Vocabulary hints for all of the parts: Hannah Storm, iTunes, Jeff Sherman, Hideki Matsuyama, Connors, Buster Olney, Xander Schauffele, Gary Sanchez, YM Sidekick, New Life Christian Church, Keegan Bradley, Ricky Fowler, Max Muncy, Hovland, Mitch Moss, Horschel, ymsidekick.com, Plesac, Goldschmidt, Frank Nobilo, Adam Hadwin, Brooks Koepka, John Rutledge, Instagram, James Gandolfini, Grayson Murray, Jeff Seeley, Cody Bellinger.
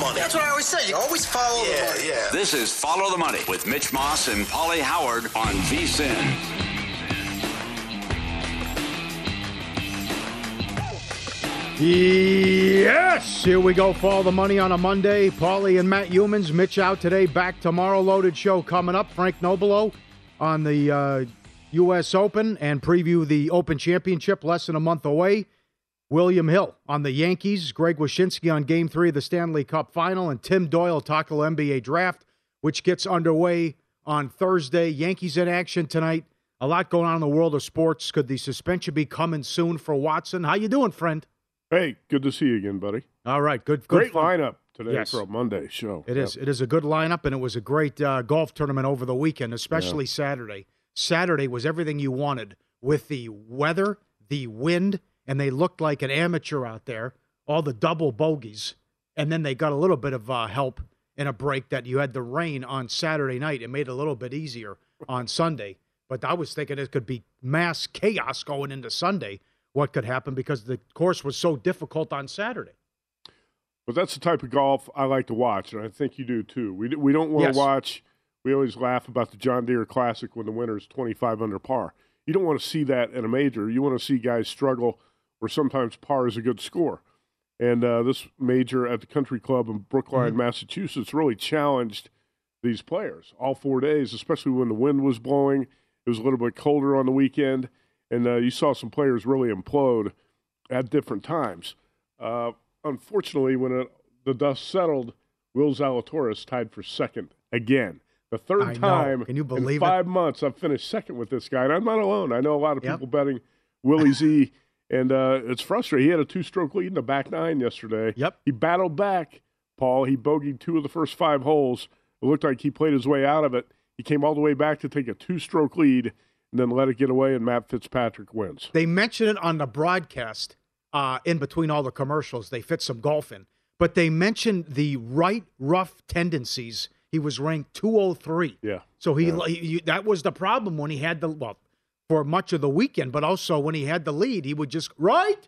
Money. That's what I always say. You always follow the money. Yeah. This is Follow the Money with Mitch Moss and Pauly Howard on VSiN. Yes! Here we go. Follow the Money on a Monday. Pauly and Matt Youmans. Mitch out today. Back tomorrow. Loaded show coming up. Frank Nobilo on the U.S. Open and preview the Open Championship less than a month away. William Hill on the Yankees, Greg Wyszynski on Game 3 of the Stanley Cup Final, and Tim Doyle tackle NBA Draft, which gets underway on Thursday. Yankees in action tonight. A lot going on in the world of sports. Could the suspension be coming soon for Watson? How you doing, friend? Hey, good to see you again, buddy. All right, good. Great lineup today for a Monday show. It is. It is a good lineup, and it was a great golf tournament over the weekend, especially Saturday. Saturday was everything you wanted with the weather, the wind, and they looked like an amateur out there, all the double bogeys. And then they got a little bit of help in a break that you had the rain on Saturday night. It made it a little bit easier on Sunday. But I was thinking it could be mass chaos going into Sunday, what could happen, because the course was so difficult on Saturday. But that's the type of golf I like to watch, and I think you do too. We don't want to watch – we always laugh about the John Deere Classic when the winner is 25 under par. You don't want to see that in a major. You want to see guys struggle – where sometimes par is a good score. And this major at the country club in Brookline, Massachusetts, really challenged these players all 4 days, especially when the wind was blowing. It was a little bit colder on the weekend, and you saw some players really implode at different times. Unfortunately, when the dust settled, Will Zalatoris tied for second again. The third time in 5 months I've finished second with this guy, and I'm not alone. I know a lot of people betting Willie Z. And it's frustrating. He had a two-stroke lead in the back nine yesterday. Yep. He battled back, Paul. He bogeyed two of the first five holes. It looked like he played his way out of it. He came all the way back to take a two-stroke lead and then let it get away, and Matt Fitzpatrick wins. They mentioned it on the broadcast in between all the commercials. They fit some golf in. But they mentioned the right rough tendencies. He was ranked 203. Yeah. So he that was the problem when he had the – well, for much of the weekend, but also when he had the lead, he would just right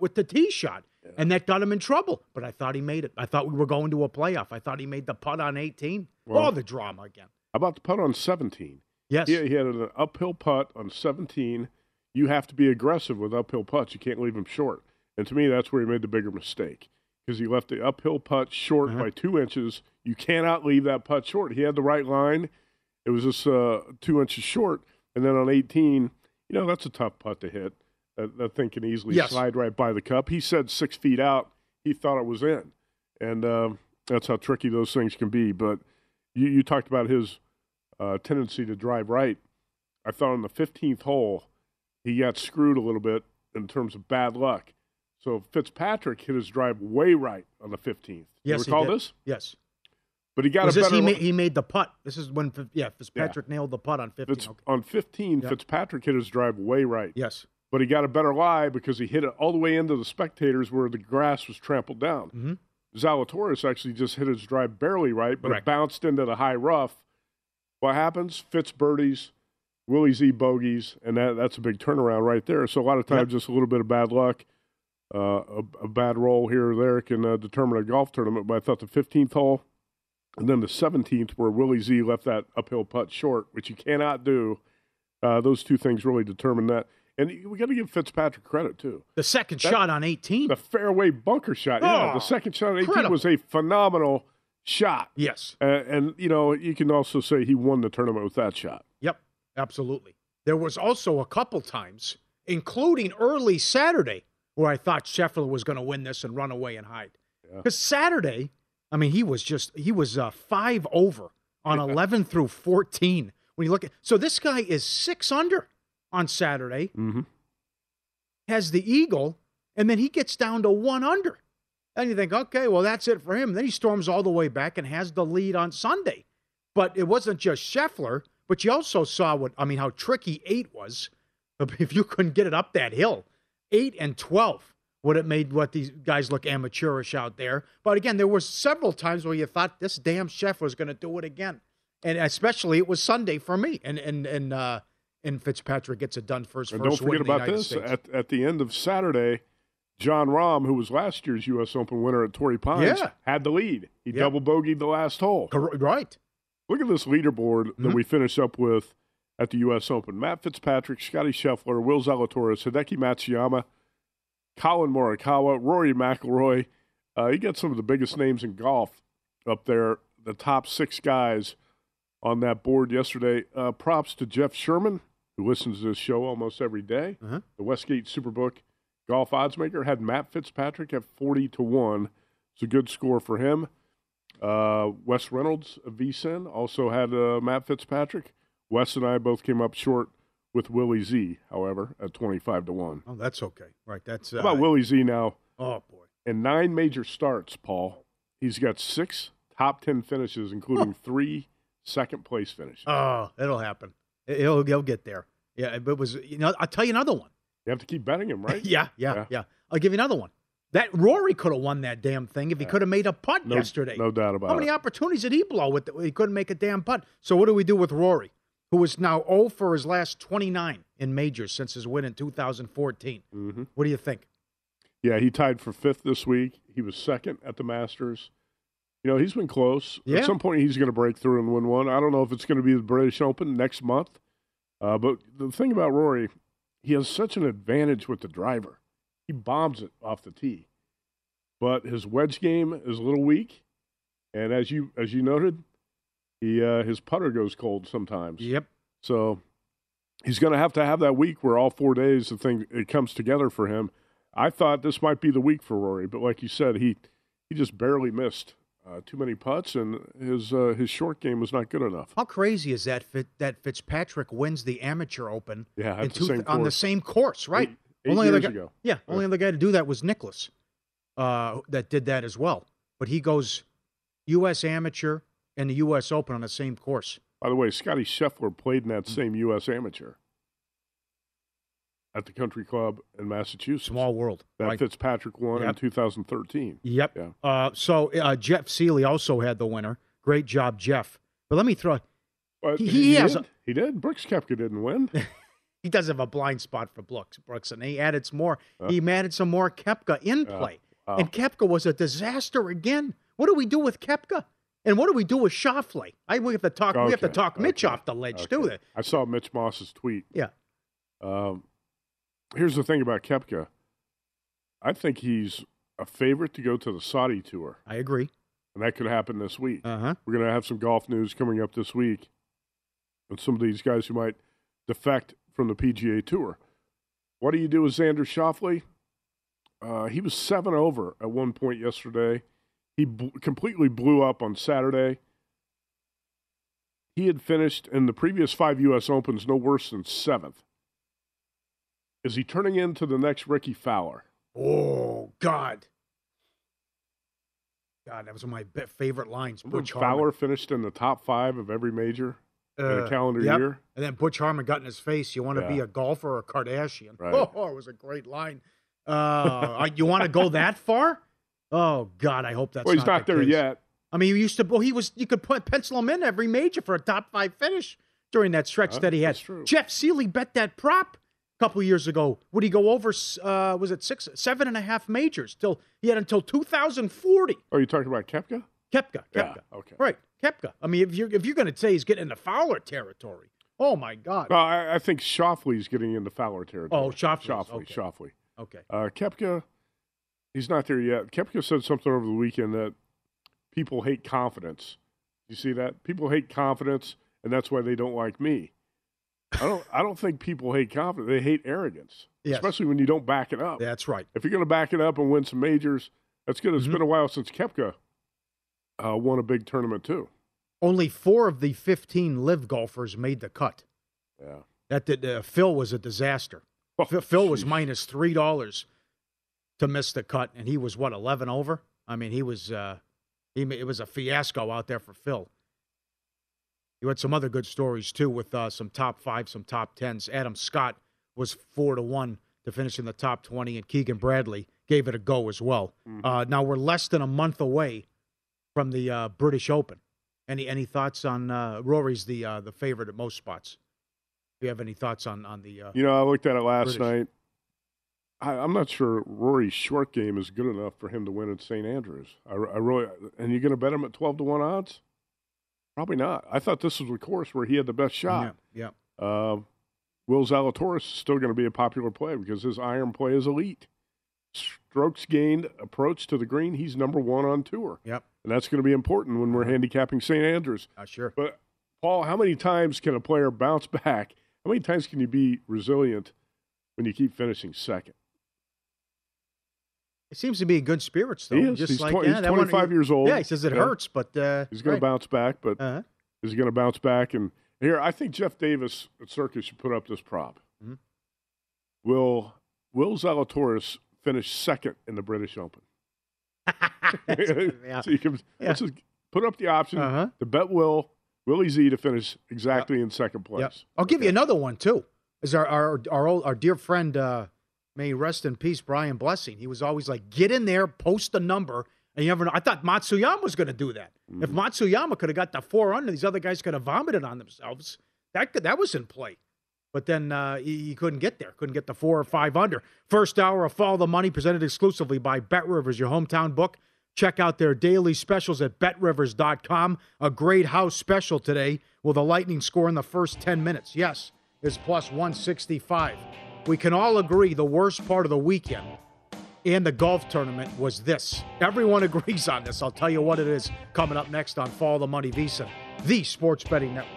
with the tee shot. Yeah. And that got him in trouble. But I thought he made it. I thought we were going to a playoff. I thought he made the putt on 18. Well, all the drama again. How about the putt on 17? Yes. He had an uphill putt on 17. You have to be aggressive with uphill putts. You can't leave him short. And to me, that's where he made the bigger mistake, because he left the uphill putt short by 2 inches. You cannot leave that putt short. He had the right line. It was just 2 inches short. And then on 18, that's a tough putt to hit. That thing can easily slide right by the cup. He said 6 feet out. He thought it was in. And that's how tricky those things can be. But you talked about his tendency to drive right. I thought on the 15th hole, he got screwed a little bit in terms of bad luck. So Fitzpatrick hit his drive way right on the 15th. Yes, you recall this? Yes. But he got a better look. He made the putt. This is when Fitzpatrick nailed the putt on 15. On 15, Fitzpatrick hit his drive way right. Yes. But he got a better lie because he hit it all the way into the spectators where the grass was trampled down. Mm-hmm. Zalatoris actually just hit his drive barely right, but it bounced into the high rough. What happens? Fitz birdies, Willie Z bogeys, and that's a big turnaround right there. So a lot of times just a little bit of bad luck. A bad roll here or there can determine a golf tournament. But I thought the 15th hole and then the 17th, where Willie Z left that uphill putt short, which you cannot do, those two things really determine that. And we got to give Fitzpatrick credit, too. The second shot on 18. The fairway bunker shot. Yeah, the second shot on 18 was a phenomenal shot. Yes. And, you can also say he won the tournament with that shot. Yep, absolutely. There was also a couple times, including early Saturday, where I thought Scheffler was going to win this and run away and hide. Because Saturday, he was 5 over on 11 through 14. When you look at, so this guy is 6 under on Saturday, has the eagle, and then he gets down to 1 under. And you think, okay, well, that's it for him. Then he storms all the way back and has the lead on Sunday. But it wasn't just Scheffler, but you also saw how tricky 8 was. If you couldn't get it up that hill, 8 and 12 would have made what these guys look amateurish out there. But again, there were several times where you thought this damn Scheffler was going to do it again. And especially it was Sunday for me. And Fitzpatrick gets it done first. And don't forget about this. At the end of Saturday, John Rahm, who was last year's U.S. Open winner at Torrey Pines, had the lead. He double bogeyed the last hole. Right. Look at this leaderboard that we finish up with at the U.S. Open. Matt Fitzpatrick, Scottie Scheffler, Will Zalatoris, Hideki Matsuyama, Colin Morikawa, Rory McIlroy. You got some of the biggest names in golf up there, the top 6 guys on that board yesterday. Props to Jeff Sherman, who listens to this show almost every day. Uh-huh. The Westgate Superbook golf oddsmaker had Matt Fitzpatrick at 40-1. It's a good score for him. Wes Reynolds of VSiN also had Matt Fitzpatrick. Wes and I both came up short with Willie Z, however, at 25-1. Oh, that's okay. Right. That's how about Willie Z now? Oh boy! And 9 major starts, Paul. He's got 6 top 10 finishes, including 3 second place finish. Oh, it'll happen. He'll get there. Yeah, it was. I'll tell you another one. You have to keep betting him, right? Yeah. I'll give you another one. That Rory could have won that damn thing if he could have made a putt yesterday. No doubt about it. How many opportunities did he blow with it? He couldn't make a damn putt. So what do we do with Rory, who is now 0 for his last 29 in majors since his win in 2014? Mm-hmm. What do you think? Yeah, he tied for 5th this week. He was 2nd at the Masters. He's been close. Yeah. At some point, he's going to break through and win one. I don't know if it's going to be the British Open next month. But the thing about Rory, he has such an advantage with the driver. He bombs it off the tee. But his wedge game is a little weak. And as you noted, his putter goes cold sometimes. Yep. So he's going to have that week where all 4 days it comes together for him. I thought this might be the week for Rory. But like you said, he just barely missed too many putts, and his short game was not good enough. How crazy is that? That Fitzpatrick wins the Amateur Open on the same course, right? Eight only years ago. Yeah, only other guy to do that was Nicklaus, that did that as well. But he goes U.S. Amateur and the U.S. Open on the same course. By the way, Scottie Scheffler played in that same U.S. Amateur at the Country Club in Massachusetts. Small world. That Fitzpatrick won in 2013. Yep. Yeah. So Jeff Seeley also had the winner. Great job, Jeff. But let me throw... He did. Brooks Koepka didn't win. He does have a blind spot for Brooks, and he added some more. He added some more Koepka in play. Wow. And Koepka was a disaster again. What do we do with Koepka? And what do we do with Schauffele? We have to talk Mitch off the ledge, too. I saw Mitch Moss's tweet. Yeah. Here's the thing about Koepka. I think he's a favorite to go to the Saudi tour. I agree. And that could happen this week. Uh-huh. We're going to have some golf news coming up this week. And some of these guys who might defect from the PGA Tour. What do you do with Xander Schauffele? He was 7 over at one point yesterday. He completely blew up on Saturday. He had finished in the previous 5 U.S. Opens no worse than 7th. Is he turning into the next Ricky Fowler? Oh, God. God, that was one of my favorite lines. Butch Harmon. Fowler finished in the top 5 of every major in a calendar year. And then Butch Harmon got in his face, you want to be a golfer or a Kardashian. Right. Oh, it was a great line. You want to go that far? Oh, God, I hope that's not the case. Well, he's not there yet. I mean, you could pencil him in every major for a top 5 finish during that stretch that he had. Jeff Seeley bet that prop a couple years ago. Would he go over, 7.5 majors? He had until 2040. Oh, you're talking about Koepka? Koepka. Yeah, okay. Right, Koepka. I mean, if you're going to say he's getting into Fowler territory, oh, my God. Well, I think Schauffele's getting into Fowler territory. Oh, Schauffele. Okay. Koepka... He's not there yet. Koepka said something over the weekend that people hate confidence. You see that? People hate confidence, and that's why they don't like me. I don't think people hate confidence. They hate arrogance, especially when you don't back it up. That's right. If you're going to back it up and win some majors, that's good. It's been a while since Koepka won a big tournament, too. Only 4 of the 15 live golfers made the cut. Yeah. Phil was a disaster. Oh, Phil was minus $3. To miss the cut, and he was 11 over. I mean, he was it was a fiasco out there for Phil. You had some other good stories too, with some top 5, some top 10s. Adam Scott was 4-1 to finish in the top 20, and Keegan Bradley gave it a go as well. Mm-hmm. Now we're less than a month away from the British Open. Any thoughts on Rory's the favorite at most spots? Do you have any thoughts on the? I looked at it last night. I'm not sure Rory's short game is good enough for him to win at St. Andrews. And you're going to bet him at 12-1 odds? Probably not. I thought this was the course where he had the best shot. Yeah. Will Zalatoris is still going to be a popular play because his iron play is elite. Strokes gained, approach to the green, he's number 1 on tour. Yep. And that's going to be important when we're handicapping St. Andrews. Sure. But, Paul, how many times can a player bounce back? How many times can you be resilient when you keep finishing second? It seems to be in good spirits, though. He is. Just he's 25 years old. Yeah, he says it hurts, but... he's going to bounce back, but is he going to bounce back? And here, I think Jeff Davis at Circus should put up this prop. Mm-hmm. Will Zalatoris finish second in the British Open? So you can just put up the option to bet Will Izadi to finish exactly in second place. Yep. I'll give you another one, too. Is our dear friend... May rest in peace, Brian Blessing. He was always like, get in there, post the number, and you never know. I thought Matsuyama was going to do that. Mm-hmm. If Matsuyama could have got the 4 under, these other guys could have vomited on themselves. That was in play. But then he couldn't get there, couldn't get the 4 or 5 under. First hour of Follow the Money, presented exclusively by BetRivers, your hometown book. Check out their daily specials at BetRivers.com. A great house special today with the Lightning score in the first 10 minutes. Yes, is plus 165. We can all agree the worst part of the weekend and the golf tournament was this. Everyone agrees on this. I'll tell you what it is coming up next on Follow the Money, VSiN, the Sports Betting Network.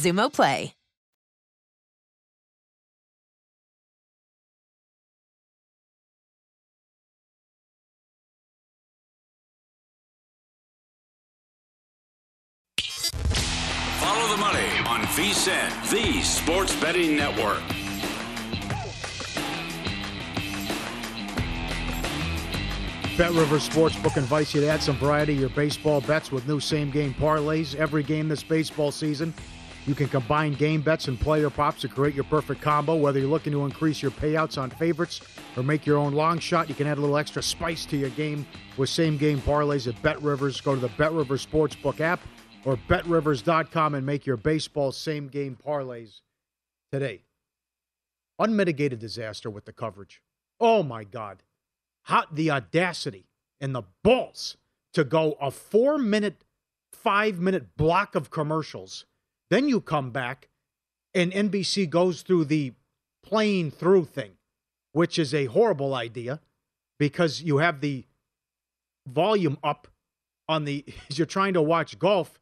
Xumo Play. Follow the money on VSiN, the sports betting network. BetRivers Sportsbook invites you to add some variety to your baseball bets with new same-game parlays. Every game this baseball season, you can combine game bets and player props to create your perfect combo. Whether you're looking to increase your payouts on favorites or make your own long shot, you can add a little extra spice to your game with same-game parlays at BetRivers. Go to the BetRivers Sportsbook app or BetRivers.com and make your baseball same-game parlays today. Unmitigated disaster with the coverage. Oh, my God. The audacity and the balls to go a 4-minute, 5-minute block of commercials. Then you come back, and NBC goes through the playing through thing, which is a horrible idea because you have the volume up on the, as you're trying to watch golf,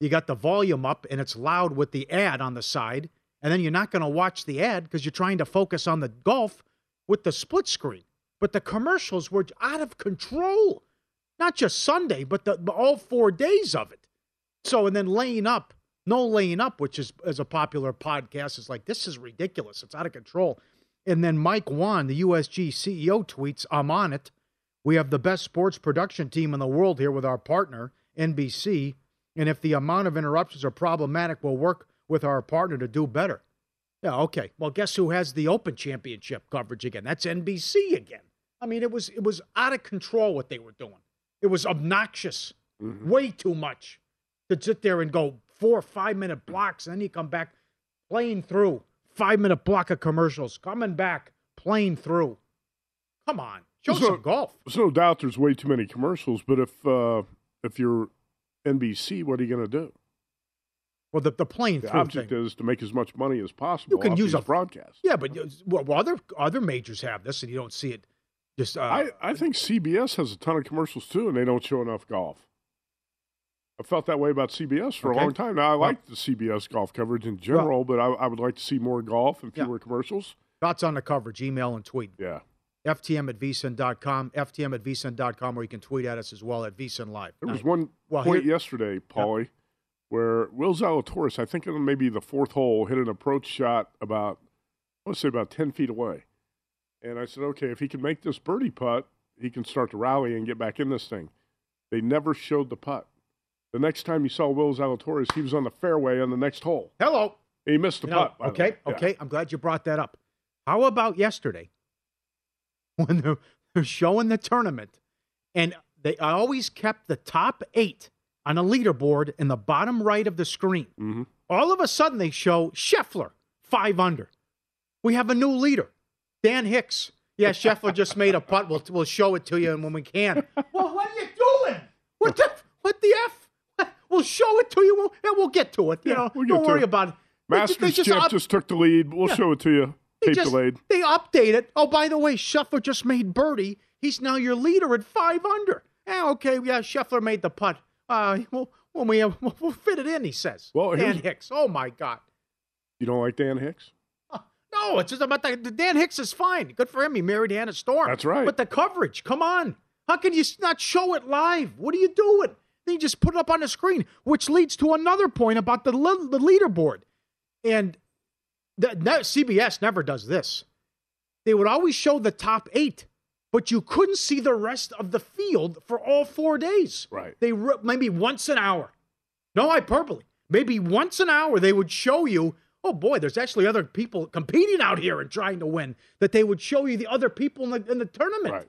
you got the volume up, and it's loud with the ad on the side, and then you're not going to watch the ad because you're trying to focus on the golf with the split screen. But the commercials were out of control, not just Sunday, but all 4 days of it. So, and then laying up. No Laying Up, which is a popular podcast, is like, this is ridiculous. It's out of control. And then Mike Wan, the USG CEO, tweets, I'm on it. We have the best sports production team in the world here with our partner, NBC. And if the amount of interruptions are problematic, we'll work with our partner to do better. Yeah, okay. Well, guess who has the Open Championship coverage again? That's NBC again. I mean, it was out of control what they were doing. It was obnoxious. Mm-hmm. Way too much to sit there and go 4 or 5-minute blocks, and then you come back playing through. 5-minute block of commercials, coming back, playing through. Come on, show some golf. There's no doubt there's way too many commercials, but if you're NBC, what are you going to do? Well, the playing through thing. The object is to make as much money as possible. You can use a broadcast. Yeah, but well, other majors have this, and you don't see it. Just I think CBS has a ton of commercials, too, and they don't show enough golf. I felt that way about CBS for a long time. Now, I like the CBS golf coverage in general, but I would like to see more golf and fewer commercials. Thoughts on the coverage, email and tweet. Yeah. FTM at VSiN.com, FTM at VSiN.com, or you can tweet at us as well at VSiN Live. There was one point yesterday, Paulie, where Will Zalatoris, I think it may be the fourth hole, hit an approach shot about, I want to say about 10 feet away. And I said, okay, if he can make this birdie putt, he can start to rally and get back in this thing. They never showed the putt. The next time you saw Will Zalatoris, he was on the fairway on the next hole. Hello. He missed the putt. Okay. I'm glad you brought that up. How about yesterday when they're showing the tournament and I always kept the top eight on a leaderboard in the bottom right of the screen. Mm-hmm. All of a sudden they show Scheffler, 5 under. We have a new leader, Dan Hicks. Yeah, Scheffler just made a putt. We'll show it to you when we can. Well, what are you doing? What the F? We'll show it to you, and we'll get to it. Don't worry about it. Masters champ just took the lead. We'll show it to you. Tape delayed. They update it. Oh, by the way, Scheffler just made birdie. He's now your leader at 5 under. Scheffler made the putt. We'll fit it in, he says. Well, Dan Hicks. Oh, my God. You don't like Dan Hicks? No, it's just about that. Dan Hicks is fine. Good for him. He married Hannah Storm. That's right. But the coverage, come on. How can you not show it live? What are you doing? You just put it up on the screen, which leads to another point about the leaderboard. And CBS never does this. They would always show the top eight, but you couldn't see the rest of the field for all 4 days. Right. They maybe once an hour. No hyperbole. Maybe once an hour they would show you, oh, boy, there's actually other people competing out here and trying to win, that they would show you the other people in the tournament. Right.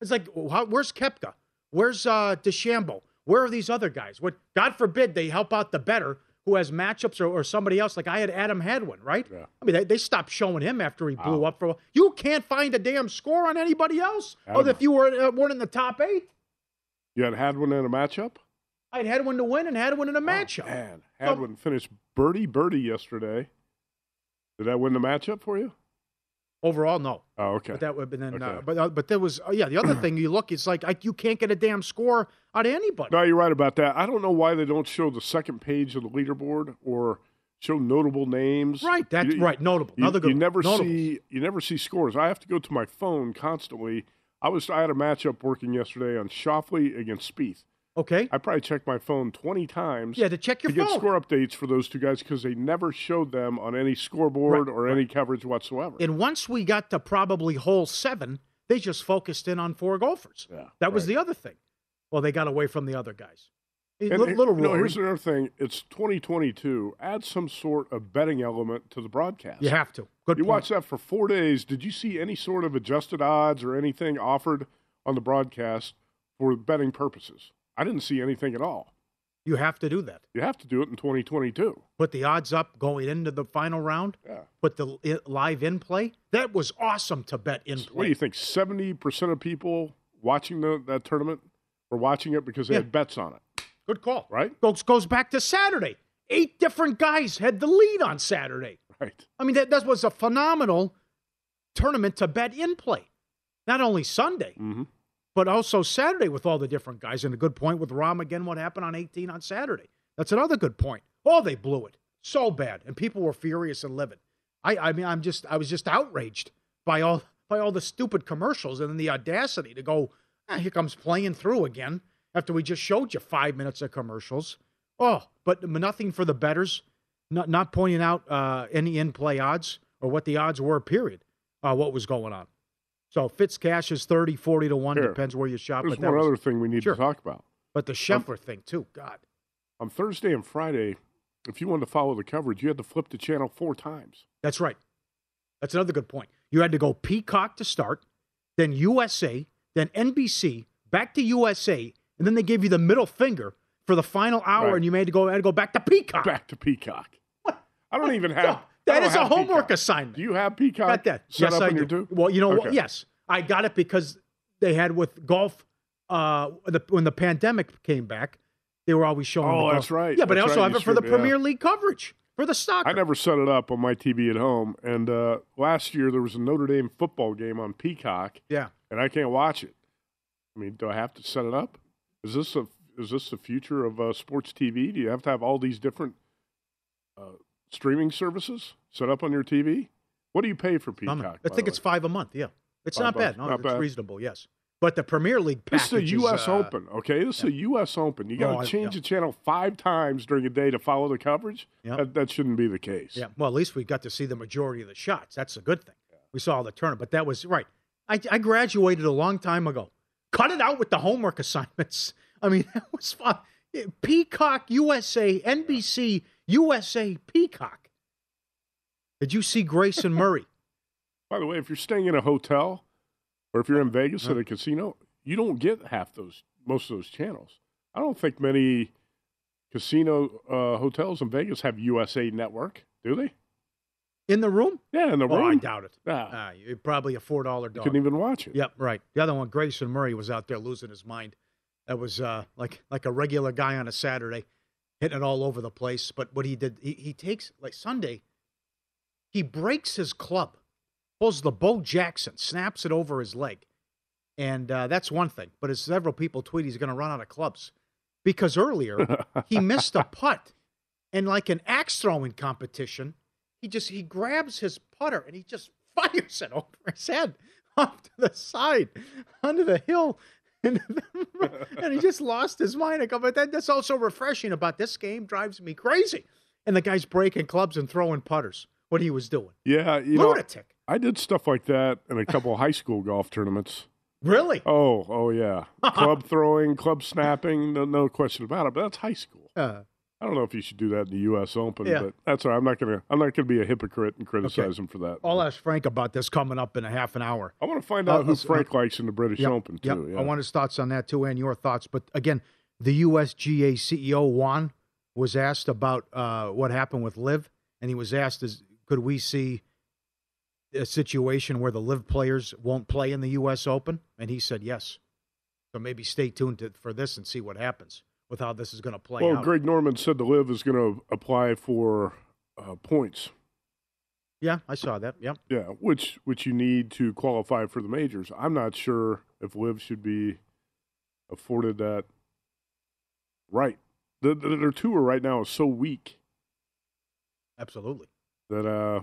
It's like, where's Koepka? Where's DeChambeau? Where are these other guys? What? God forbid they help out the better who has matchups or somebody else. Like I had Adam Hadwin, right? Yeah. I mean, they stopped showing him after he blew up for a while. You can't find a damn score on anybody else other if you weren't in the top eight. You had Hadwin in a matchup? I had Hadwin to win and Hadwin in a matchup. Man, Hadwin finished birdie yesterday. Did that win the matchup for you? Overall, no. Oh, okay. But that would have been, but there was, the other thing you look, it's like you can't get a damn score out of anybody. No, you're right about that. I don't know why they don't show the second page of the leaderboard or show notable names. Right, that's right. Notable. Another good one. You never see scores. I have to go to my phone constantly. I had a matchup working yesterday on Schauffele against Spieth. Okay. I probably checked my phone 20 times. Yeah, to check your phone. To get score updates for those two guys because they never showed them on any scoreboard or any coverage whatsoever. And once we got to probably hole 7, they just focused in on 4 golfers. Yeah, that was the other thing. Well, they got away from the other guys. Here's another thing. It's 2022. Add some sort of betting element to the broadcast. You have to. Good point. You watch that for 4 days. Did you see any sort of adjusted odds or anything offered on the broadcast for betting purposes? I didn't see anything at all. You have to do that. You have to do it in 2022. Put the odds up going into the final round. Yeah. Put the live in play. That was awesome to bet in play. What do you think? 70% of people watching that tournament were watching it because they had bets on it. Good call. Right? Goes back to Saturday. 8 different guys had the lead on Saturday. Right. I mean, that was a phenomenal tournament to bet in play. Not only Sunday. Mm-hmm. But also Saturday with all the different guys. And a good point with Rahm again, what happened on 18 on Saturday. That's another good point. Oh, they blew it so bad. And people were furious and livid. I was just outraged by all the stupid commercials and then the audacity to go, here comes playing through again after we just showed you 5 minutes of commercials. Oh, but nothing for the bettors, not pointing out any in-play odds or what the odds were, period, what was going on. So Fitzcash is 30, 40 to 1. Here. Depends where you shop. There's one other thing we need to talk about. But the Scheffler thing, too. God. On Thursday and Friday, if you wanted to follow the coverage, you had to flip the channel 4 times. That's right. That's another good point. You had to go Peacock to start, then USA, then NBC, back to USA, and then they gave you the middle finger for the final hour, and you had to go back to Peacock. Back to Peacock. What? I don't even have... No. That is a homework assignment. Do you have Peacock? Got that? Yes, I do. Well, you know what? Yes, I got it because they had with golf when the pandemic came back, they were always showing. Oh, that's right. Yeah, but I also have it for the Premier League coverage for the soccer. I never set it up on my TV at home, and last year there was a Notre Dame football game on Peacock. Yeah, and I can't watch it. I mean, do I have to set it up? Is this the future of sports TV? Do you have to have all these different? Streaming services set up on your TV? What do you pay for Peacock? I think it's $5 a month, yeah. It's not bad. No, it's reasonable, yes. But the Premier League package is... This is the U.S. Open, okay? This is the U.S. Open. You got to change the channel 5 times during a day to follow the coverage? Yeah. That shouldn't be the case. Yeah, well, at least we got to see the majority of the shots. That's a good thing. Yeah. We saw the tournament, but that was... Right. I graduated a long time ago. Cut it out with the homework assignments. I mean, that was fun. Peacock, USA, NBC, USA, Peacock. Did you see Grayson Murray? By the way, if you're staying in a hotel... Or if you're in Vegas at a casino, you don't get most of those channels. I don't think many casino hotels in Vegas have USA Network, do they? In the room? Yeah, in the room. I doubt it. Nah. Probably a $4 dog. You couldn't even watch it. Yep, right. The other one, Grayson Murray, was out there losing his mind. That was like a regular guy on a Saturday, hitting it all over the place. But what he did, he takes, like Sunday, he breaks his club. Pulls the Bo Jackson, snaps it over his leg. And that's one thing. But as several people tweet, he's going to run out of clubs. Because earlier, he missed a putt. And like an axe throwing competition, he grabs his putter and he just fires it over his head, off to the side, under the hill. And he just lost his mind. I go, but that's also refreshing about this game, drives me crazy. And the guy's breaking clubs and throwing putters, what he was doing. Yeah, lunatic. I did stuff like that in a couple of high school golf tournaments. Really? Oh, yeah. Club throwing, club snapping, no question about it. But that's high school. I don't know if you should do that in the U.S. Open, but that's all right. I'm not gonna be a hypocrite and criticize him for that. I'll ask Frank about this coming up in a half an hour. I want to find out who Frank likes in the British Open too. Yeah. I want his thoughts on that too, and your thoughts. But again, the USGA CEO Juan was asked about what happened with LIV, and he was asked, could we see a situation where the LIV players won't play in the U.S. Open? And he said yes. So maybe stay tuned for this and see what happens with how this is going to play out. Well, Greg Norman said the LIV is going to apply for points. Yeah, I saw that. Yep. Yeah, which you need to qualify for the majors. I'm not sure if LIV should be afforded that right. Their tour right now is so weak. Absolutely. That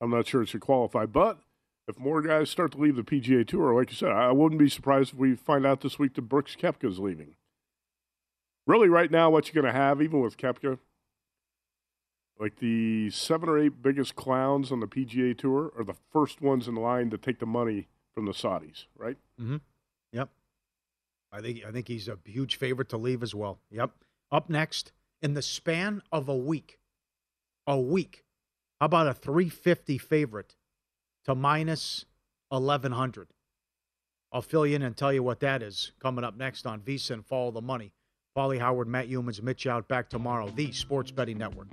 I'm not sure it should qualify. But if more guys start to leave the PGA Tour, like you said, I wouldn't be surprised if we find out this week that Brooks Koepka is leaving. Really, right now, what you're going to have, even with Koepka, like the 7 or 8 biggest clowns on the PGA Tour are the first ones in line to take the money from the Saudis, right? Mm-hmm. Yep. I think he's a huge favorite to leave as well. Yep. Up next, in the span of a week, how about a 350 favorite to minus 1,100? I'll fill you in and tell you what that is coming up next on VSiN Follow the Money. Pauly Howard, Matt Youmans, Mitch out back tomorrow. The Sports Betting Network.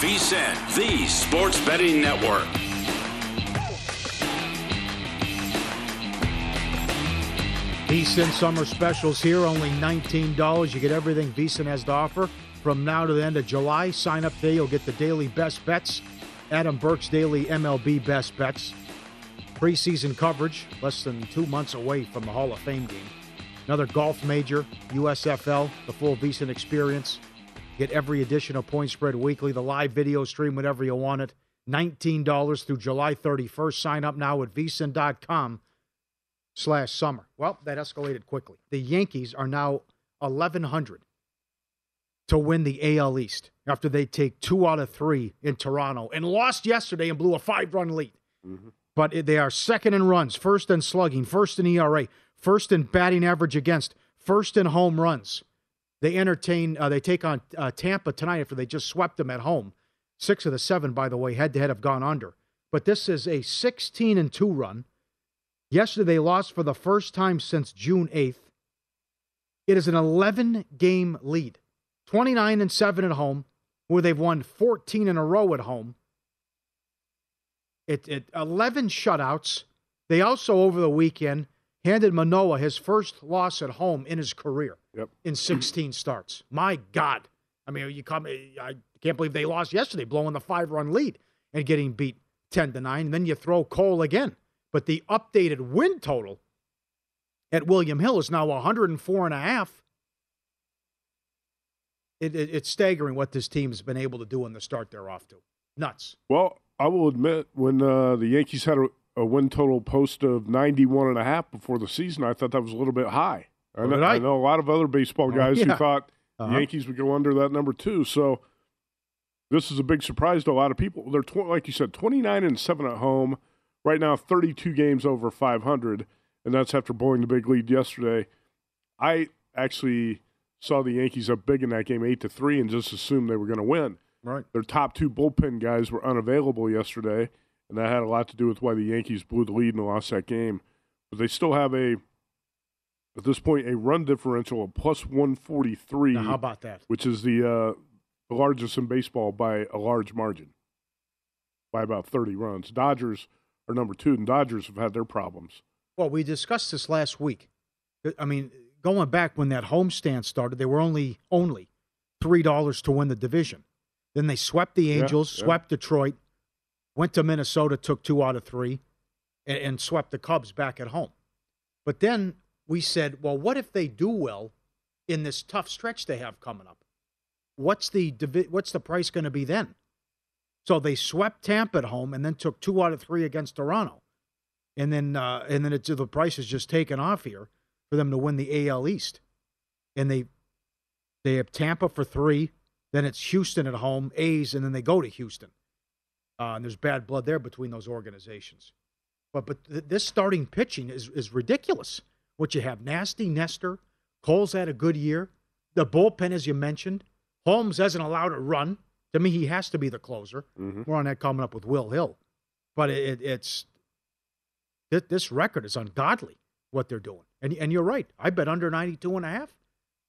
VSiN, the Sports Betting Network. VSiN Summer Specials here, only $19. You get everything VSiN has to offer from now to the end of July. Sign up today, you'll get the daily best bets. Adam Burke's daily MLB best bets. Preseason coverage, less than 2 months away from the Hall of Fame game. Another golf major, USFL, the full VSiN experience. Get every edition of Point Spread Weekly, the live video stream whenever you want it. $19 through July 31st. Sign up now at vsin.com/summer. Well, that escalated quickly. The Yankees are now 1,100 to win the AL East after they take 2 out of 3 in Toronto and lost yesterday and blew a 5-run lead. Mm-hmm. But they are second in runs, first in slugging, first in ERA, first in batting average against, first in home runs. They they take on Tampa tonight after they just swept them at home. 6 of the 7, by the way, head-to-head have gone under. But this is a 16-2 run. Yesterday they lost for the first time since June 8th. It is an 11-game lead. 29-7 at home, where they've won 14 in a row at home. 11 shutouts. They also, over the weekend, handed Manoa his first loss at home in his career in 16 starts. My God. I mean, I can't believe they lost yesterday, blowing the 5-run lead and getting beat 10-9. And then you throw Cole again. But the updated win total at William Hill is now 104.5. It's staggering what this team's been able to do in the start they're off to. Nuts. Well, I will admit, when the Yankees had a win total post of 91.5 before the season, I thought that was a little bit high. I know a lot of other baseball guys who thought the Yankees would go under that number too. So this is a big surprise to a lot of people. They're, like you said, 29-7 at home. Right now, 32 games over 500, and that's after blowing the big lead yesterday. I actually saw the Yankees up big in that game, 8-3, and just assumed they were going to win. Right. Their top two bullpen guys were unavailable yesterday, and that had a lot to do with why the Yankees blew the lead and lost that game. But they still have at this point, a run differential of plus 143. Now, how about that? Which is the largest in baseball by a large margin, by about 30 runs. Dodgers are number two, and Dodgers have had their problems. Well, we discussed this last week. I mean, going back when that homestand started, they were only $3 to win the division. Then they swept the Angels, swept Detroit, went to Minnesota, took 2 out of 3, and swept the Cubs back at home. But then we said, well, what if they do well in this tough stretch they have coming up? What's the price going to be then? So they swept Tampa at home and then took 2 out of 3 against Toronto. And then the price is just taken off here for them to win the AL East. And they have Tampa for 3, then it's Houston at home, A's, and then they go to Houston. And there's bad blood there between those organizations. But this starting pitching is ridiculous. What you have, Nasty Nestor, Cole's had a good year. The bullpen, as you mentioned, Holmes hasn't allowed a run. To me, he has to be the closer. Mm-hmm. We're on that coming up with Will Hill. But this record is ungodly, what they're doing. And you're right. I bet under 92.5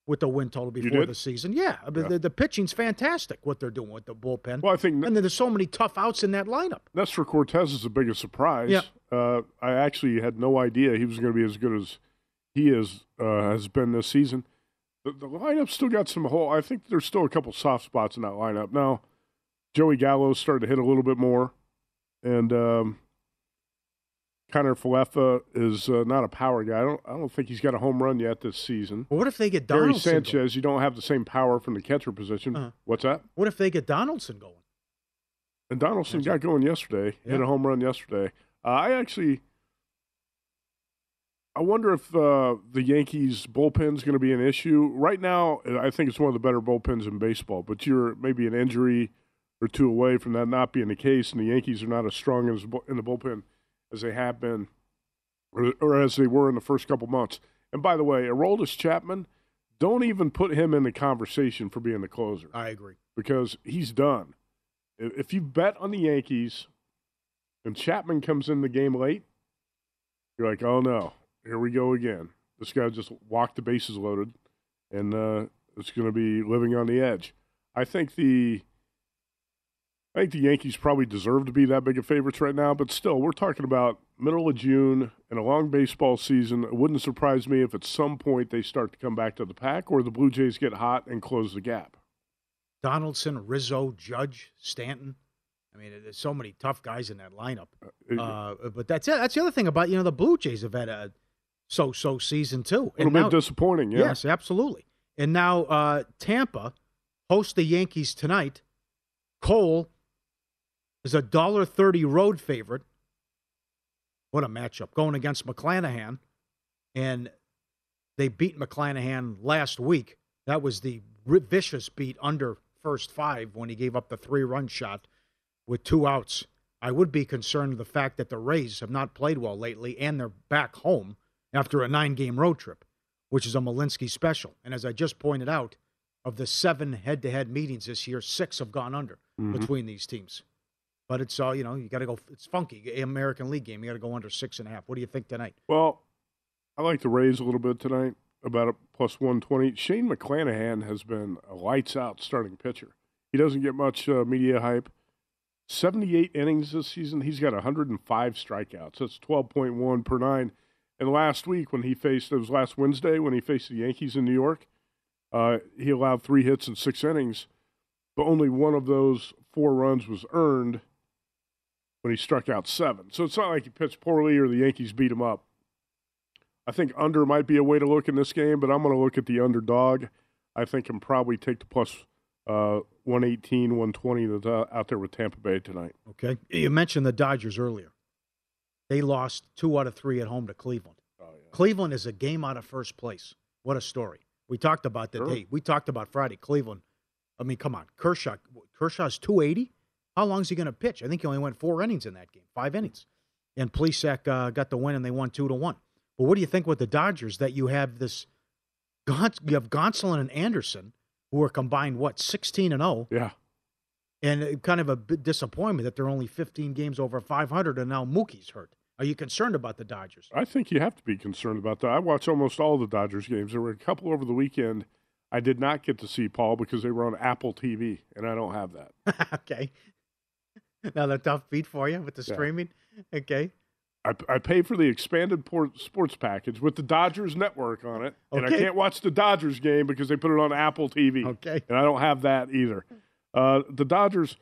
with the win total before the season. Yeah. The pitching's fantastic, what they're doing with the bullpen. Well, I think and then there's so many tough outs in that lineup. Nestor Cortez is the biggest surprise. Yeah. I actually had no idea he was going to be as good as he is has been this season. The lineup's still got some hole. I think there's still a couple soft spots in that lineup. Now, Joey Gallo started to hit a little bit more, and Connor Falefa is not a power guy. I don't think he's got a home run yet this season. Well, what if they get Donaldson? Gary Sanchez, you don't have the same power from the catcher position. Uh-huh. What's that? What if they get Donaldson going? And Donaldson got going yesterday. Yeah. Hit a home run yesterday. I wonder if the Yankees' bullpen is going to be an issue. Right now, I think it's one of the better bullpens in baseball, but you're maybe an injury or two away from that not being the case, and the Yankees are not as strong in the bullpen as they have been or as they were in the first couple months. And by the way, Aroldis Chapman, don't even put him in the conversation for being the closer. I agree. Because he's done. If you bet on the Yankees and Chapman comes in the game late, you're like, oh, no. Here we go again. This guy just walked the bases loaded, and it's going to be living on the edge. I think the Yankees probably deserve to be that big of favorites right now, but still, we're talking about middle of June and a long baseball season. It wouldn't surprise me if at some point they start to come back to the pack or the Blue Jays get hot and close the gap. Donaldson, Rizzo, Judge, Stanton. I mean, there's so many tough guys in that lineup. But that's it. That's the other thing about, the Blue Jays have had a so-so season, too. A little bit disappointing, yeah. Yes, absolutely. And now Tampa hosts the Yankees tonight. Cole is a $1.30 road favorite. What a matchup. Going against McClanahan. And they beat McClanahan last week. That was the vicious beat under first 5 when he gave up the 3-run shot with 2 outs. I would be concerned with the fact that the Rays have not played well lately, and they're back home after a 9-game road trip, which is a Malinsky special. And as I just pointed out, of the 7 head-to-head meetings this year, 6 have gone under between these teams. But it's all, you got to go. It's funky. American League game, you got to go under 6.5. What do you think tonight? Well, I like the Rays a little bit tonight, about a plus 120. Shane McClanahan has been a lights-out starting pitcher. He doesn't get much media hype. 78 innings this season. He's got 105 strikeouts. That's 12.1 per nine. And last week when he faced, it was last Wednesday when he faced the Yankees in New York, he allowed three hits in six innings, but only one of those 4 runs was earned when he struck out 7. So it's not like he pitched poorly or the Yankees beat him up. I think under might be a way to look in this game, but I'm going to look at the underdog. I think I'm probably take the plus 118, 120 that's out there with Tampa Bay tonight. Okay. You mentioned the Dodgers earlier. They lost 2 out of 3 at home to Cleveland. Oh, yeah. Cleveland is a game out of first place. What a story. We talked about that. Sure. Hey, we talked about Friday, Cleveland. I mean, come on. Kershaw's 280. How long is he going to pitch? I think he only went 4 innings in that game, 5 innings. And Plesac got the win, and they won 2-1. But what do you think with the Dodgers that you have this – you have Gonsolin and Anderson, who are combined, what, 16-0? Yeah. And kind of a bit disappointment that they're only 15 games over 500, and now Mookie's hurt. Are you concerned about the Dodgers? I think you have to be concerned about that. I watch almost all the Dodgers games. There were a couple over the weekend I did not get to see, Paul, because they were on Apple TV, and I don't have that. Okay. Another tough beat for you with the streaming. Okay. I pay for the expanded sports package with the Dodgers network on it, and I can't watch the Dodgers game because they put it on Apple TV. Okay. And I don't have that either. The Dodgers,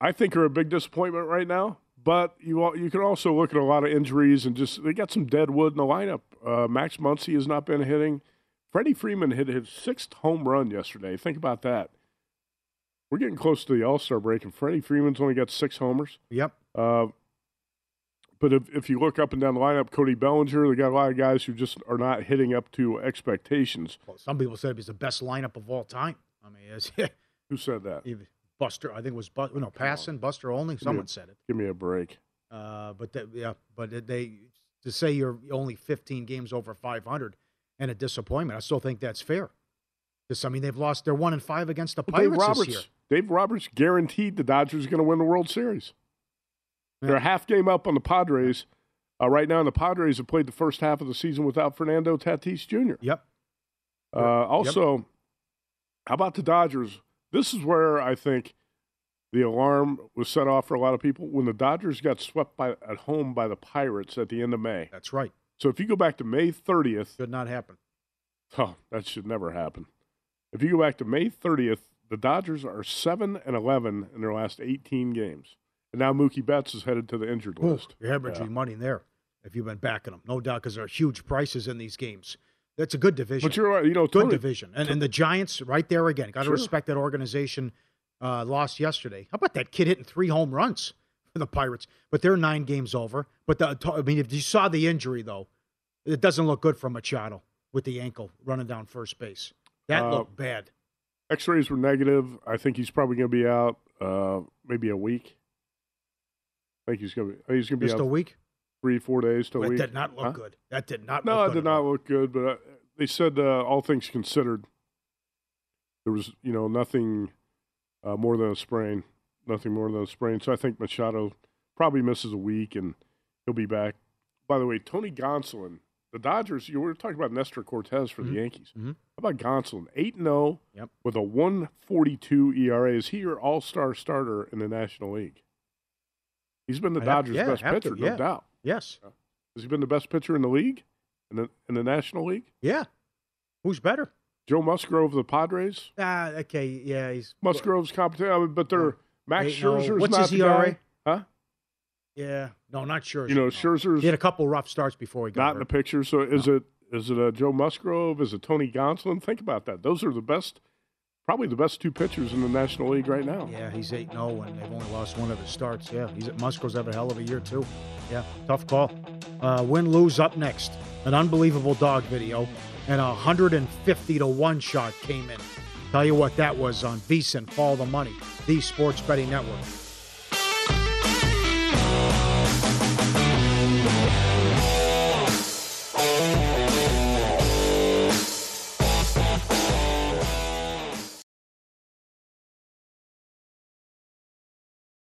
I think, are a big disappointment right now, but you can also look at a lot of injuries and just they got some dead wood in the lineup. Max Muncy has not been hitting. Freddie Freeman hit his 6th home run yesterday. Think about that. We're getting close to the All-Star break, and Freddie Freeman's only got 6 homers. Yep. But if you look up and down the lineup, Cody Bellinger, they got a lot of guys who just are not hitting up to expectations. Well, some people said it was the best lineup of all time. I mean, who said that? Buster, I think it was Passon, Buster Olney. Someone said it. Give me a break. To say you're only 15 games over 500 and a disappointment, I still think that's fair. I mean, they've lost. They're 1-5 against the Pirates this year. Dave Roberts guaranteed the Dodgers are going to win the World Series. Yeah. They're a half game up on the Padres right now, and the Padres have played the first half of the season without Fernando Tatis Jr. Yep. How about the Dodgers? This is where I think the alarm was set off for a lot of people when the Dodgers got swept at home by the Pirates at the end of May. That's right. So if you go back to May 30th. Should not happen. Oh, that should never happen. If you go back to May 30th, the Dodgers are 7-11 in their last 18 games. And now Mookie Betts is headed to the injured list. You're hemorrhaging money there if you've been backing them. No doubt, because there are huge prices in these games. That's a good division. But you're right. Good division. And the Giants right there again. Got to respect that organization lost yesterday. How about that kid hitting 3 home runs for the Pirates? But they're 9 games over. But, if you saw the injury, though, it doesn't look good for Machado with the ankle running down first base. That looked bad. X-rays were negative. I think he's probably going to be out maybe a week. I think he's going to be out. Just a week? 3-4 days to a week. That did not look good. That did not look good. No, it did not look good, but they said all things considered, there was, nothing more than a sprain. Nothing more than a sprain. So I think Machado probably misses a week, and he'll be back. By the way, Tony Gonsolin. The Dodgers, we were talking about Nestor Cortez for the Yankees. Mm-hmm. How about Gonsolin? 8-0 with a 1.42 ERA. Is he your all-star starter in the National League? He's been the Dodgers' best pitcher, no doubt. Yes. Has he been the best pitcher in the league, in the National League? Yeah. Who's better? Joe Musgrove of the Padres? Musgrove's competent, but they're Max Scherzer's not his ERA? Huh? Yeah. No, not Scherzer. Scherzer's... He had a couple rough starts before he got hurt. Not in the picture. So is it Joe Musgrove? Is it Tony Gonsolin? Think about that. Those are the best, probably the best 2 pitchers in the National League right now. Yeah, he's 8-0, and they've only lost one of his starts. Yeah, Musgrove's had a hell of a year, too. Yeah, tough call. Win-lose up next. An unbelievable dog video, and a 150-1 shot came in. Tell you what that was on VSiN, Follow the Money, the Sports Betting Network.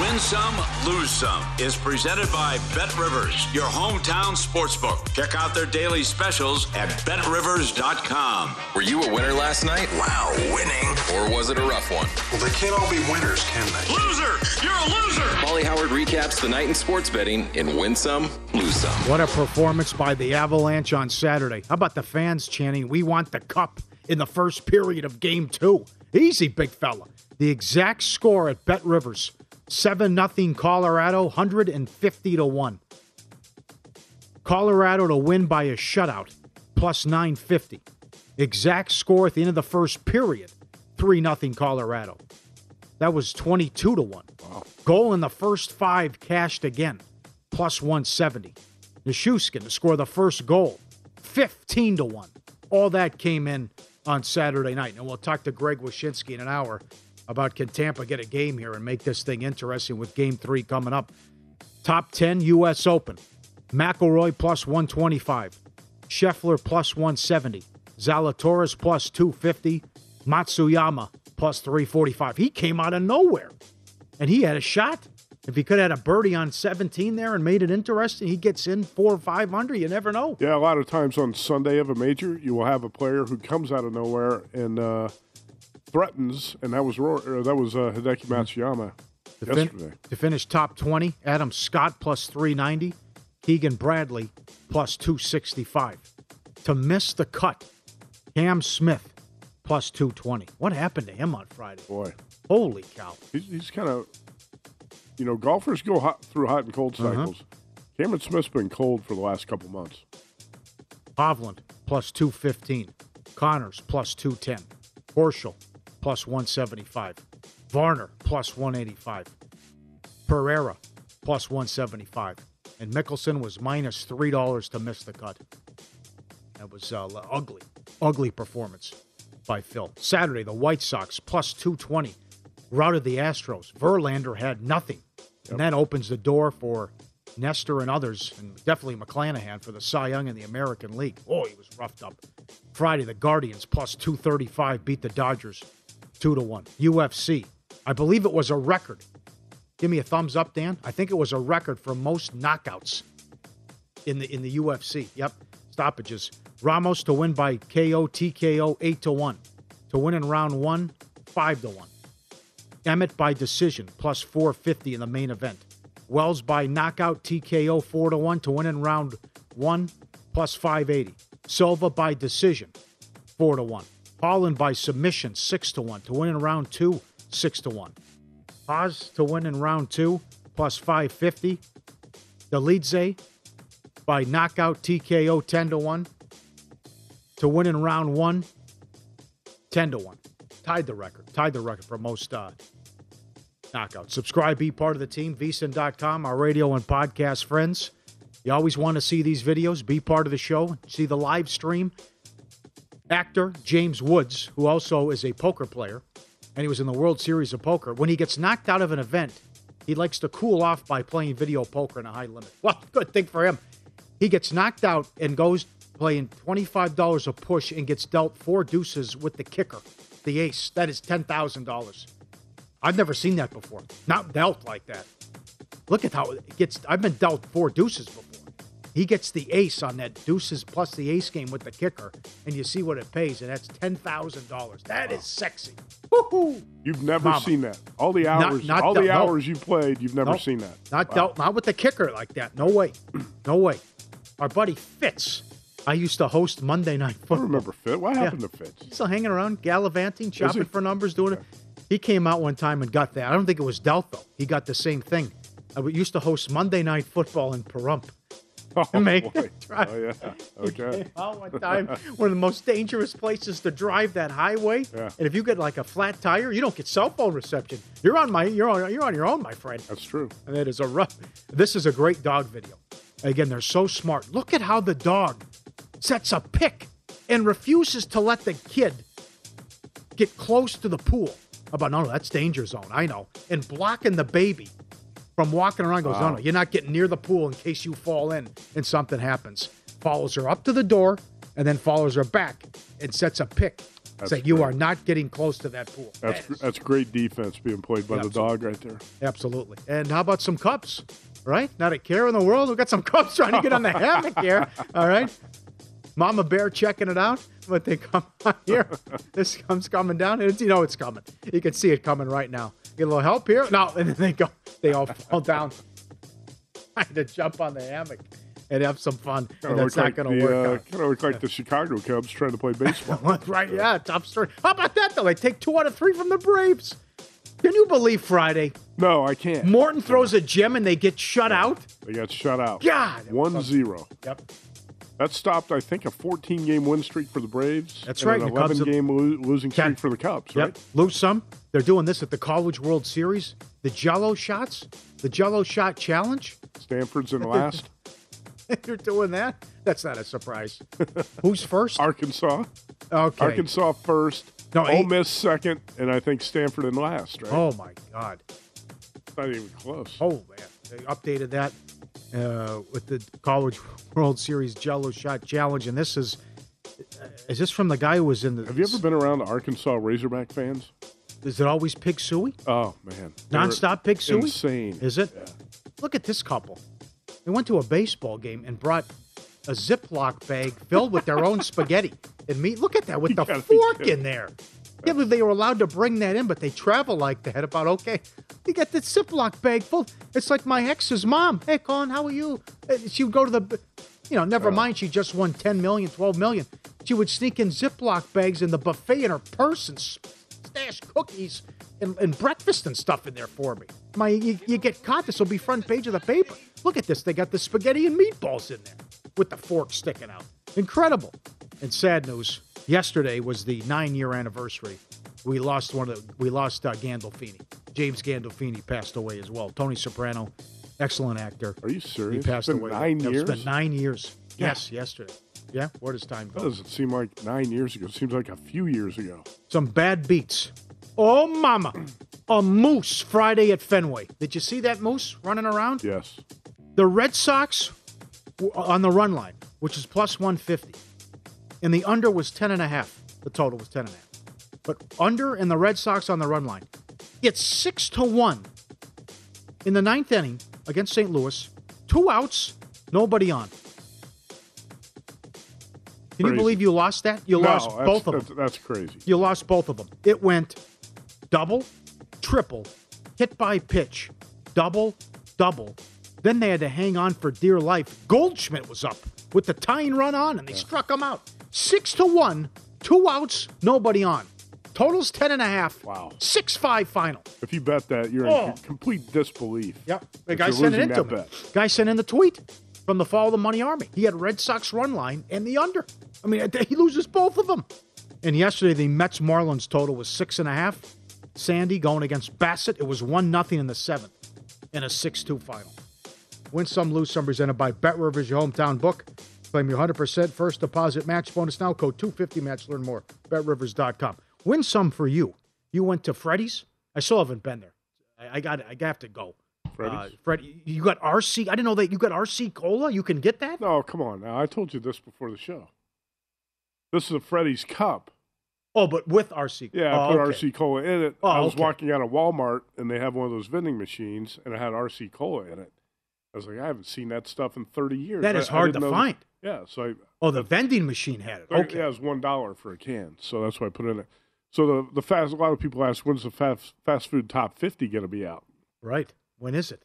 Win Some, Lose Some is presented by BetRivers, your hometown sportsbook. Check out their daily specials at BetRivers.com. Were you a winner last night? Wow, winning. Or was it a rough one? Well, they can't all be winners, can they? Loser! You're a loser! Pauly Howard recaps the night in sports betting in Win Some, Lose Some. What a performance by the Avalanche on Saturday. How about the fans chanting, "We want the cup," in the first period of Game 2? Easy, big fella. The exact score at BetRivers, 7-0 Colorado, 150-1. Colorado to win by a shutout, plus 950. Exact score at the end of the first period, 3-0 Colorado. That was 22-1. Wow. Goal in the first five cashed again, plus 170. Nishushkin to score the first goal, 15-1. All that came in on Saturday night. And we'll talk to Greg Wyszynski in an hour about can Tampa get a game here and make this thing interesting with Game 3 coming up. Top 10 U.S. Open. McIlroy plus 125. Scheffler plus 170. Zalatoris plus 250. Matsuyama plus 345. He came out of nowhere, and he had a shot. If he could have had a birdie on 17 there and made it interesting, he gets in 4 or 5 under. You never know. Yeah, a lot of times on Sunday of a major, you will have a player who comes out of nowhere and threatens, and that was Hideki Matsuyama yesterday. To finish top 20, Adam Scott plus 390, Keegan Bradley plus 265. To miss the cut, Cam Smith plus 220. What happened to him on Friday? Boy. Holy cow. He's kind of, golfers go through hot and cold cycles. Cameron Smith's been cold for the last couple months. Hovland plus 215. Connors plus 210. Horschel plus 175. Varner plus 185. Pereira plus 175. And Mickelson was minus $3 to miss the cut. That was ugly performance by Phil. Saturday, the White Sox plus 220. routed the Astros. Verlander had nothing. Yep. And that opens the door for Nestor and others, and definitely McClanahan for the Cy Young in the American League. Oh, he was roughed up. Friday, the Guardians plus 235 beat the Dodgers 2-1. UFC. I believe it was a record. Give me a thumbs up, Dan. I think it was a record for most knockouts in the UFC. Yep. Stoppages. Ramos to win by KO, TKO, 8-1. To win in round one, 5-1. Emmett by decision, plus 450 in the main event. Wells by knockout, TKO, 4-1. To win in round one, plus 580. Silva by decision, 4-1. Holland by submission, 6-1. To win in round two, 6-1. Haas to win in round two, plus 550. Dalidze by knockout, TKO, 10-1. To win in round one, 10-1. Tied the record for most knockouts. Subscribe, be part of the team, VSiN.com, our radio and podcast friends. You always want to see these videos, be part of the show, see the live stream. Actor James Woods, who also is a poker player, and he was in the World Series of Poker. When he gets knocked out of an event, he likes to cool off by playing video poker in a high limit. Well, good thing for him. He gets knocked out and goes playing $25 a push and gets dealt four deuces with the kicker, the ace. That is $10,000. I've never seen that before. Not dealt like that. Look at how it gets. I've been dealt four deuces before. He gets the ace on that deuces plus the ace game with the kicker, and you see what it pays, and that's $10,000. That is sexy. Woo-hoo. You've never seen that. All the hours, all the hours you played, you've never seen that. Not with the kicker like that. No way. No way. Our buddy Fitz. I used to host Monday Night Football. I remember Fitz. What happened to Fitz? He's still hanging around, gallivanting, chopping for numbers, doing it. He came out one time and got that. I don't think it was dealt, though. He got the same thing. I used to host Monday Night Football in Pahrump. Oh, make boy. Drive. Oh, yeah. Okay. One time, one of the most dangerous places to drive that highway. Yeah. And if you get like a flat tire, you don't get cell phone reception. You're on your own, my friend. That's true. And that is a rough. This is a great dog video. Again, they're so smart. Look at how the dog sets a pick and refuses to let the kid get close to the pool. About no, that's danger zone. I know. And blocking the baby from walking around, goes, no, you're not getting near the pool in case you fall in and something happens. Follows her up to the door and then follows her back and sets a pick. Saying, you are not getting close to that pool. That's great defense being played by the dog right there. Absolutely. And how about some cups, right? Not a care in the world. We've got some cups trying to get on the hammock here, all right? Mama Bear checking it out, but they come on here. This comes coming down, and you know it's coming. You can see it coming right now. Get a little help here. No, and then they go. They all fall down. Trying to jump on the hammock and have some fun. And that's not going to work out. Kind of look like the Chicago Cubs trying to play baseball. Right, yeah, top story. How about that, though? They take 2 out of 3 from the Braves. Can you believe Friday? No, I can't. Morton throws a gem, and they get shut out? They got shut out. God. 1-0. Yep. That stopped, I think, a 14-game win streak for the Braves. That's right. An 11-game losing streak for the Cubs, right? Lose some. They're doing this at the College World Series. The Jell-O shots, the Jell-O shot challenge. Stanford's in last. You're doing that? That's not a surprise. Who's first? Arkansas. Okay. Arkansas first. No, Ole Miss second, and I think Stanford in last, right? Oh, my God. Not even close. Oh, man. They updated that. With the College World Series Jell-O Shot Challenge, and this is this from the guy who was in the... Have you ever been around the Arkansas Razorback fans? Is it always Pig Suey? Oh, man. Nonstop Pig Suey? Insane. Is it? Yeah. Look at this couple. They went to a baseball game and brought a Ziploc bag filled with their own spaghetti and meat. Look at that, with the fork in there. I can't believe they were allowed to bring that in, but they travel like that. About, okay, you got this Ziploc bag full. It's like my ex's mom. Hey, Colin, how are you? She would go to the, never mind. She just won $10 million, $12 million. She would sneak in Ziploc bags in the buffet in her purse and stash cookies and breakfast and stuff in there for me. You get caught. This will be front page of the paper. Look at this. They got the spaghetti and meatballs in there with the fork sticking out. Incredible. And sad news. Yesterday was the 9-year anniversary. We lost Gandolfini. James Gandolfini passed away as well. Tony Soprano, excellent actor. Are you serious? He passed away. 9 years? It's been 9 years. Yeah. Yes, yesterday. Yeah? Where does time go? That doesn't seem like 9 years ago. It seems like a few years ago. Some bad beats. Oh, mama. a moose Friday at Fenway. Did you see that moose running around? Yes. The Red Sox on the run line, which is plus 150. And the under was 10.5. The total was 10.5. But under and the Red Sox on the run line. It's 6-1 in the ninth inning against St. Louis. 2 outs, nobody on. Can you believe you lost that? You lost both of them. That's crazy. You lost both of them. It went double, triple, hit by pitch, double, double. Then they had to hang on for dear life. Goldschmidt was up with the tying run on, and they struck him out. 6-1, 2 outs, nobody on. Total's 10.5. Wow. 6-5 final. If you bet that, you're in complete disbelief. Yep. The guy sent it in to me. Guy sent in the tweet from the Follow the Money Army. He had Red Sox run line and the under. I mean, he loses both of them. And yesterday, the Mets Marlins total was 6.5. Sandy going against Bassett. It was 1-0 in the 7th in a 6-2 final. Win some, lose some. Presented by BetRivers, your hometown book. Claim your 100% first deposit match bonus now. Code 250match. Learn more. BetRivers.com. Win some for you. You went to Freddy's. I still haven't been there. I have to go. Freddy's? Freddy, you got RC. I didn't know that you got RC Cola. You can get that? No, come on. Now, I told you this before the show. This is a Freddy's Cup. Oh, but with RC. Yeah, I put RC Cola in it. I was walking out of Walmart, and they have one of those vending machines, and it had RC Cola in it. I was like, I haven't seen that stuff in 30 years. That is hard to find. Yeah. So the vending machine had it. Okay. Yeah, it was $1 for a can, so that's why I put it in it. So a lot of people ask, when's the fast food top 50 going to be out? Right. When is it?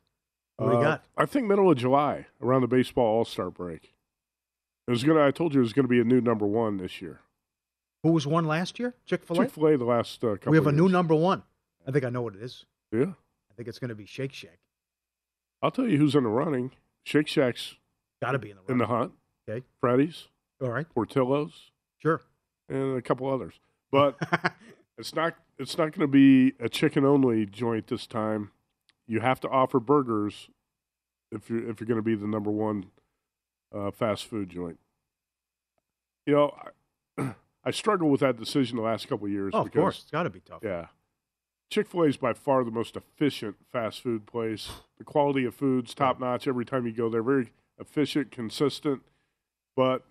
What do you got? I think middle of July, around the baseball all-star break. I told you it was going to be a new number one this year. Who was one last year? Chick-fil-A? Chick-fil-A the last couple of years. We have a new number one. I think I know what it is. Yeah? I think it's going to be Shake Shack. I'll tell you who's in the running. Shake Shack's got to be in the running. In the hunt. Okay. Freddy's. All right. Portillo's. Sure. And a couple others. But it's not going to be a chicken-only joint this time. You have to offer burgers if you're going to be the number one fast food joint. You know, I struggled with that decision the last couple of years. Oh, because, of course. It's got to be tough. Yeah. Chick-fil-A is by far the most efficient fast food place. The quality of food's top-notch every time you go there. Very efficient, consistent. But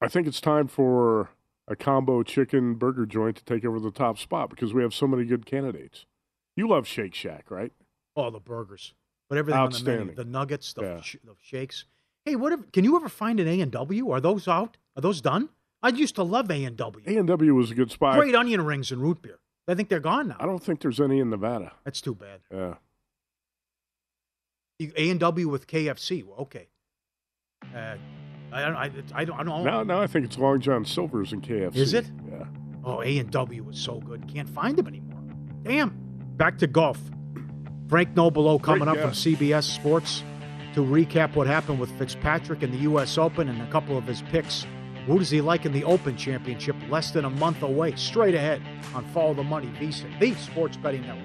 I think it's time for a combo chicken burger joint to take over the top spot because we have so many good candidates. You love Shake Shack, right? Oh, the burgers. But everything on the menu. The nuggets, the shakes. Hey, can you ever find an A&W? Are those out? Are those done? I used to love A&W. A&W was a good spot. Great onion rings and root beer. I think they're gone now. I don't think there's any in Nevada. That's too bad. Yeah. A&W with KFC. Well, okay. I don't know. Now I think it's Long John Silver's in KFC. Is it? Yeah. Oh, A&W was so good. Can't find them anymore. Damn. Back to golf. Frank Nobilo coming up from CBS Sports to recap what happened with Fitzpatrick in the U.S. Open and a couple of his picks. Who does he like in the Open Championship? Less than a month away. Straight ahead on Follow the Money, VSiN, the Sports Betting Network.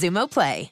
Xumo Play.